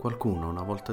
Qualcuno una volta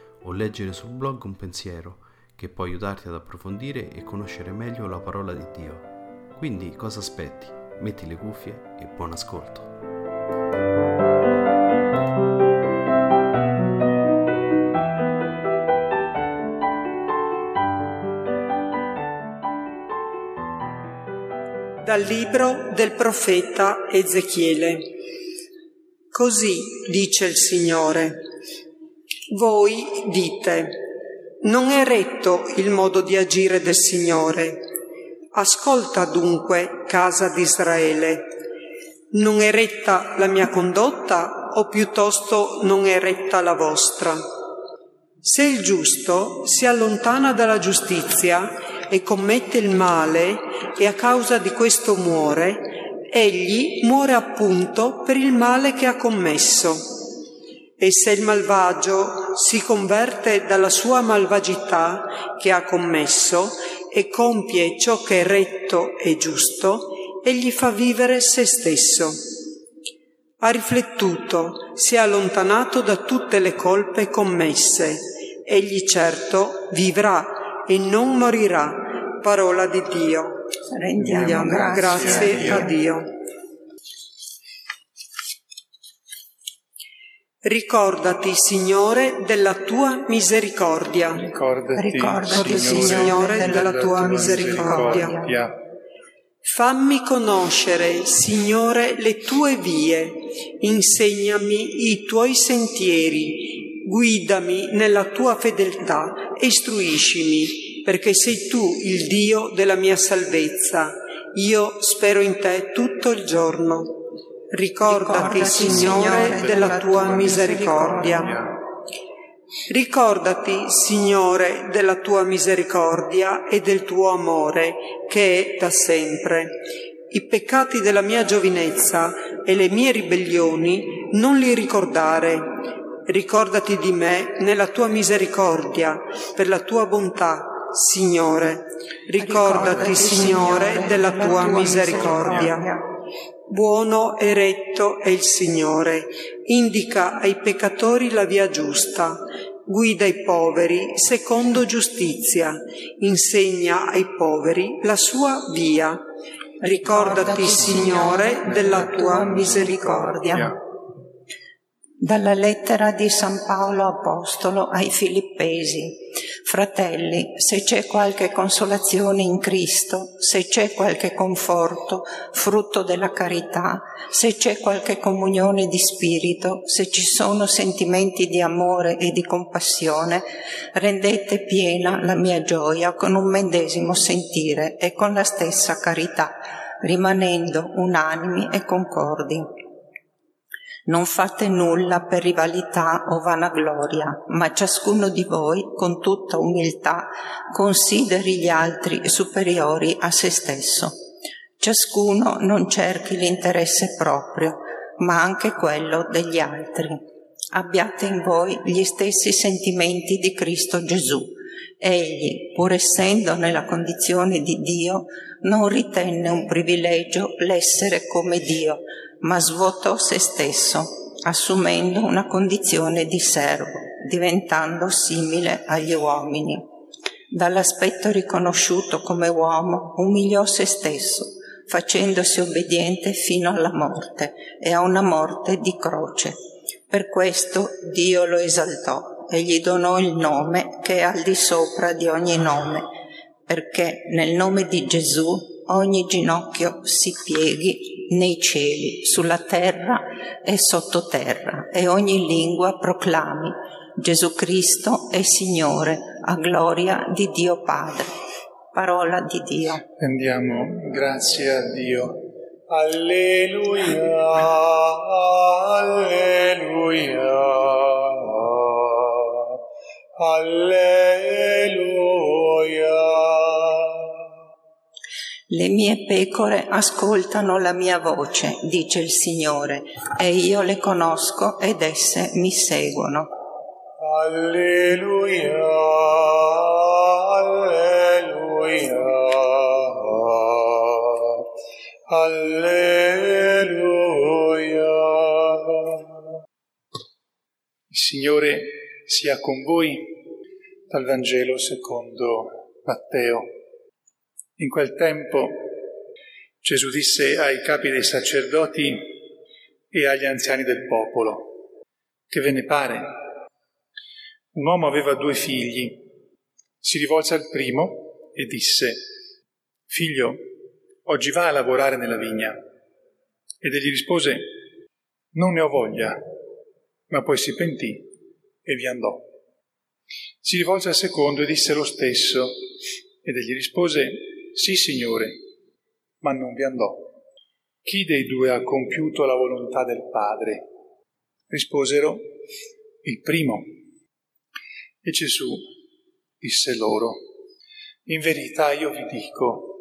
o leggere sul blog un pensiero che può aiutarti ad approfondire e conoscere meglio la parola di Dio. Quindi cosa aspetti? Metti le cuffie e buon ascolto. Dal libro del profeta Ezechiele. Così dice il Signore: voi dite, non è retto il modo di agire del Signore. Ascolta dunque, casa di Israele. Non è retta la mia condotta, o piuttosto non è retta la vostra? Se il giusto si allontana dalla giustizia e commette il male, e a causa di questo muore, egli muore appunto per il male che ha commesso. E se il malvagio si converte dalla sua malvagità che ha commesso e compie ciò che è retto e giusto, egli fa vivere se stesso. Ha riflettuto, si è allontanato da tutte le colpe commesse. Egli certo vivrà e non morirà. Parola di Dio. Rendiamo grazie a Dio. Ricordati, Signore, della tua misericordia. Ricordati, Signore, della tua misericordia. Fammi conoscere, Signore, le tue vie. Insegnami i tuoi sentieri. Guidami nella tua fedeltà e istruiscimi, perché sei tu il Dio della mia salvezza. Io spero in te tutto il giorno. Ricordati, Signore, della tua misericordia. Ricordati, Signore, della tua misericordia e del tuo amore, che è da sempre. I peccati della mia giovinezza e le mie ribellioni non li ricordare. Ricordati di me nella tua misericordia, per la tua bontà, Signore. Ricordati, Signore, della tua misericordia. Buono e retto è il Signore, indica ai peccatori la via giusta, guida i poveri secondo giustizia, insegna ai poveri la sua via. Ricordati, Signore, della tua misericordia. Dalla lettera di San Paolo Apostolo ai Filippesi. Fratelli, se c'è qualche consolazione in Cristo, se c'è qualche conforto, frutto della carità, se c'è qualche comunione di spirito, se ci sono sentimenti di amore e di compassione, rendete piena la mia gioia con un medesimo sentire e con la stessa carità, rimanendo unanimi e concordi. Non fate nulla per rivalità o vanagloria, ma ciascuno di voi, con tutta umiltà, consideri gli altri superiori a se stesso. Ciascuno non cerchi l'interesse proprio, ma anche quello degli altri. Abbiate in voi gli stessi sentimenti di Cristo Gesù. Egli, pur essendo nella condizione di Dio, non ritenne un privilegio l'essere come Dio, ma svuotò se stesso, assumendo una condizione di servo, diventando simile agli uomini. Dall'aspetto riconosciuto come uomo, umiliò se stesso, facendosi obbediente fino alla morte e a una morte di croce. Per questo Dio lo esaltò e gli donò il nome che è al di sopra di ogni nome, perché nel nome di Gesù ogni ginocchio si pieghi nei cieli, sulla terra e sottoterra, e ogni lingua proclami: Gesù Cristo è Signore, a gloria di Dio Padre. Parola di Dio. Rendiamo grazie a Dio. Alleluia, alleluia, alleluia. Le mie pecore ascoltano la mia voce, dice il Signore, e io le conosco ed esse mi seguono. Alleluia, alleluia, alleluia. Il Signore sia con voi. Dal Vangelo secondo Matteo. In quel tempo Gesù disse ai capi dei sacerdoti e agli anziani del popolo: che ve ne pare? Un uomo aveva 2 figli. Si rivolse al primo e disse: «Figlio, oggi va a lavorare nella vigna». Ed egli rispose: «Non ne ho voglia». Ma poi si pentì e vi andò. Si rivolse al secondo e disse lo stesso. Ed egli rispose: «Sì, Signore», ma non vi andò. Chi dei 2 ha compiuto la volontà del Padre? Risposero: «Il primo». E Gesù disse loro: in verità io vi dico,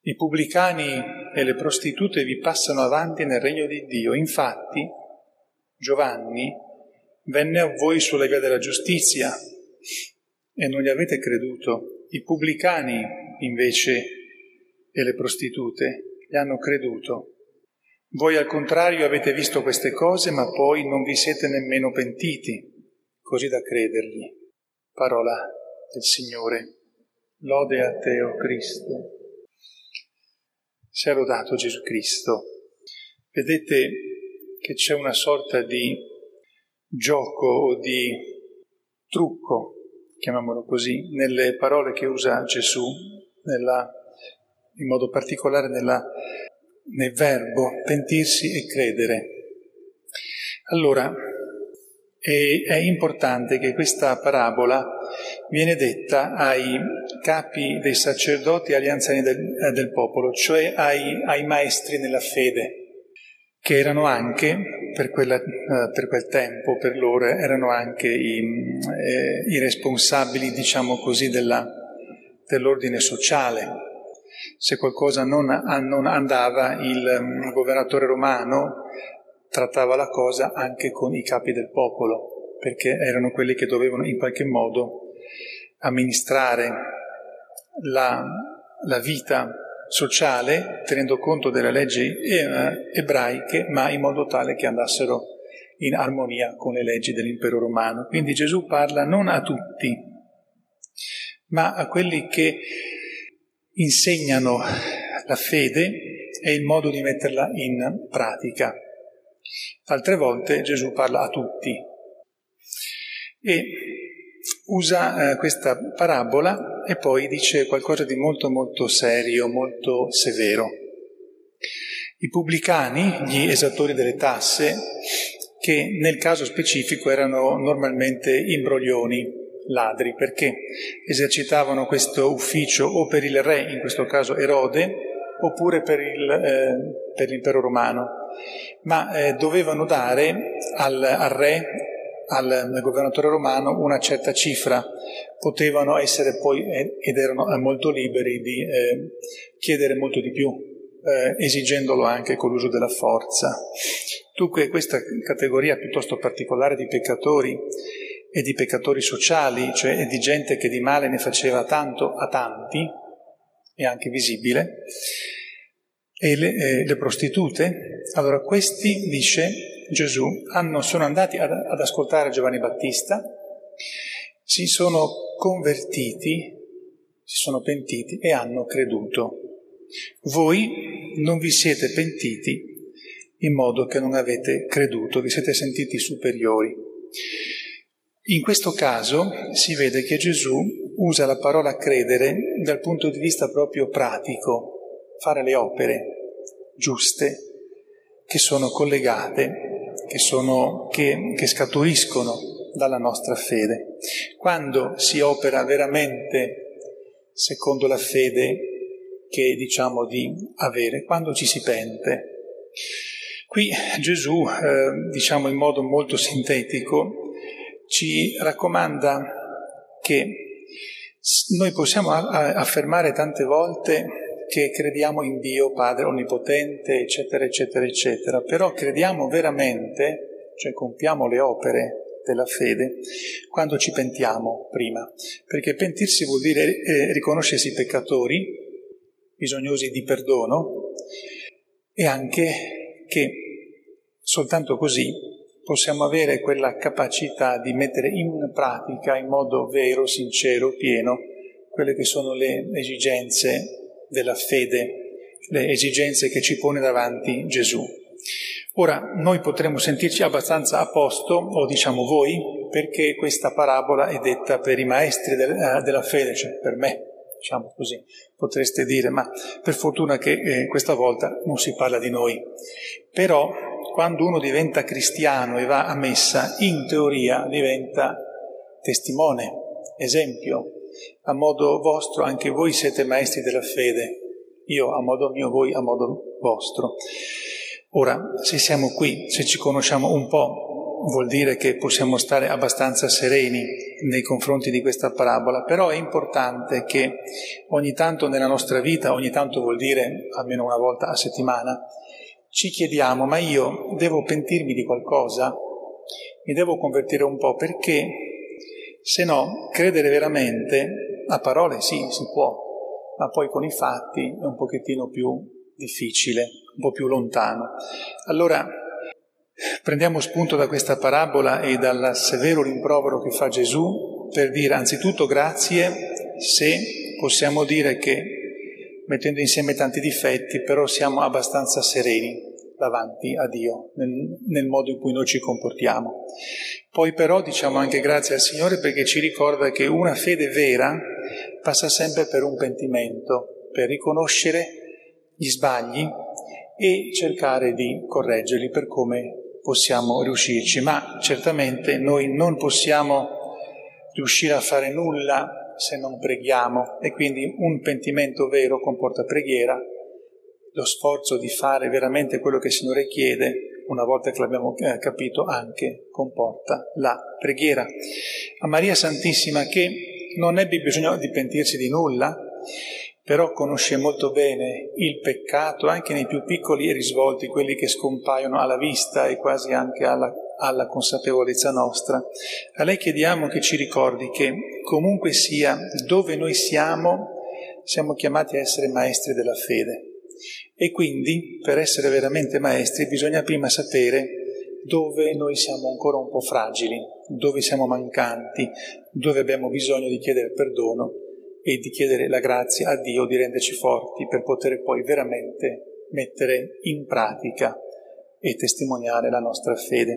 i pubblicani e le prostitute vi passano avanti nel regno di Dio. Infatti, Giovanni venne a voi sulla via della giustizia e non gli avete creduto. I pubblicani, invece, e le prostitute gli hanno creduto. Voi, al contrario, avete visto queste cose, ma poi non vi siete nemmeno pentiti, così da credergli. Parola del Signore. Lode a te, o Cristo. Sia lodato Gesù Cristo. Vedete che c'è una sorta di gioco o di trucco, chiamiamolo così, nelle parole che usa Gesù, in modo particolare nel verbo pentirsi e credere. Allora, e è importante che questa parabola viene detta ai capi dei sacerdoti e agli anziani del popolo, cioè ai maestri nella fede, che erano anche, per quel tempo, per loro, erano anche i responsabili, diciamo così, dell'ordine sociale. Se qualcosa non andava, il governatore romano trattava la cosa anche con i capi del popolo, perché erano quelli che dovevano in qualche modo amministrare la vita sociale, tenendo conto delle leggi ebraiche, ma in modo tale che andassero in armonia con le leggi dell'impero romano. Quindi Gesù parla non a tutti, ma a quelli che insegnano la fede e il modo di metterla in pratica. Altre volte Gesù parla a tutti e usa questa parabola e poi dice qualcosa di molto molto serio, molto severo. I pubblicani, gli esattori delle tasse, che nel caso specifico erano normalmente imbroglioni, ladri, perché esercitavano questo ufficio o per il re, in questo caso Erode, oppure per l'impero romano. Ma dovevano dare al re, al governatore romano, una certa cifra. Potevano essere poi, ed erano molto liberi, di chiedere molto di più, esigendolo anche con l'uso della forza. Dunque questa categoria piuttosto particolare di peccatori e di peccatori sociali, cioè di gente che di male ne faceva tanto a tanti, è anche visibile, e le prostitute, allora questi, dice Gesù, sono andati ad ascoltare Giovanni Battista, si sono convertiti si sono pentiti e hanno creduto. Voi non vi siete pentiti in modo che non avete creduto, vi siete sentiti superiori. In questo caso si vede che Gesù usa la parola credere dal punto di vista proprio pratico, fare le opere giuste che sono collegate, che scaturiscono dalla nostra fede. Quando si opera veramente secondo la fede che diciamo di avere, quando ci si pente. Qui Gesù, diciamo in modo molto sintetico, ci raccomanda che noi possiamo affermare tante volte che crediamo in Dio Padre Onnipotente, eccetera, eccetera, eccetera, però crediamo veramente, cioè compiamo le opere della fede, quando ci pentiamo prima, perché pentirsi vuol dire riconoscersi peccatori, bisognosi di perdono, e anche che soltanto così possiamo avere quella capacità di mettere in pratica in modo vero, sincero, pieno, quelle che sono le esigenze della fede, le esigenze che ci pone davanti Gesù. Ora, noi potremmo sentirci abbastanza a posto, o diciamo voi, perché questa parabola è detta per i maestri della fede, cioè per me, diciamo così. Potreste dire, ma per fortuna che questa volta non si parla di noi. Però, quando uno diventa cristiano e va a messa, in teoria diventa testimone, esempio. A modo vostro anche voi siete maestri della fede, io a modo mio, voi a modo vostro. Ora, se siamo qui, se ci conosciamo un po', vuol dire che possiamo stare abbastanza sereni nei confronti di questa parabola, però è importante che ogni tanto nella nostra vita, ogni tanto vuol dire almeno una volta a settimana, ci chiediamo, ma io devo pentirmi di qualcosa? Mi devo convertire un po', perché se no credere veramente, a parole sì, si può, ma poi con i fatti è un pochettino più difficile, un po' più lontano. Allora prendiamo spunto da questa parabola e dal severo rimprovero che fa Gesù per dire anzitutto grazie se possiamo dire che, mettendo insieme tanti difetti, però siamo abbastanza sereni davanti a Dio nel modo in cui noi ci comportiamo. Poi però diciamo anche grazie al Signore perché ci ricorda che una fede vera passa sempre per un pentimento, per riconoscere gli sbagli e cercare di correggerli per come possiamo riuscirci, ma certamente noi non possiamo riuscire a fare nulla se non preghiamo, e quindi un pentimento vero comporta preghiera, lo sforzo di fare veramente quello che il Signore chiede, una volta che l'abbiamo capito, anche comporta la preghiera. A Maria Santissima, che non ebbe bisogno di pentirsi di nulla, però conosce molto bene il peccato, anche nei più piccoli risvolti, quelli che scompaiono alla vista e quasi anche alla consapevolezza nostra. A lei chiediamo che ci ricordi che comunque sia, dove noi siamo chiamati a essere maestri della fede. E quindi, per essere veramente maestri, bisogna prima sapere dove noi siamo ancora un po' fragili, dove siamo mancanti, dove abbiamo bisogno di chiedere perdono e di chiedere la grazia a Dio di renderci forti per poter poi veramente mettere in pratica e testimoniare la nostra fede.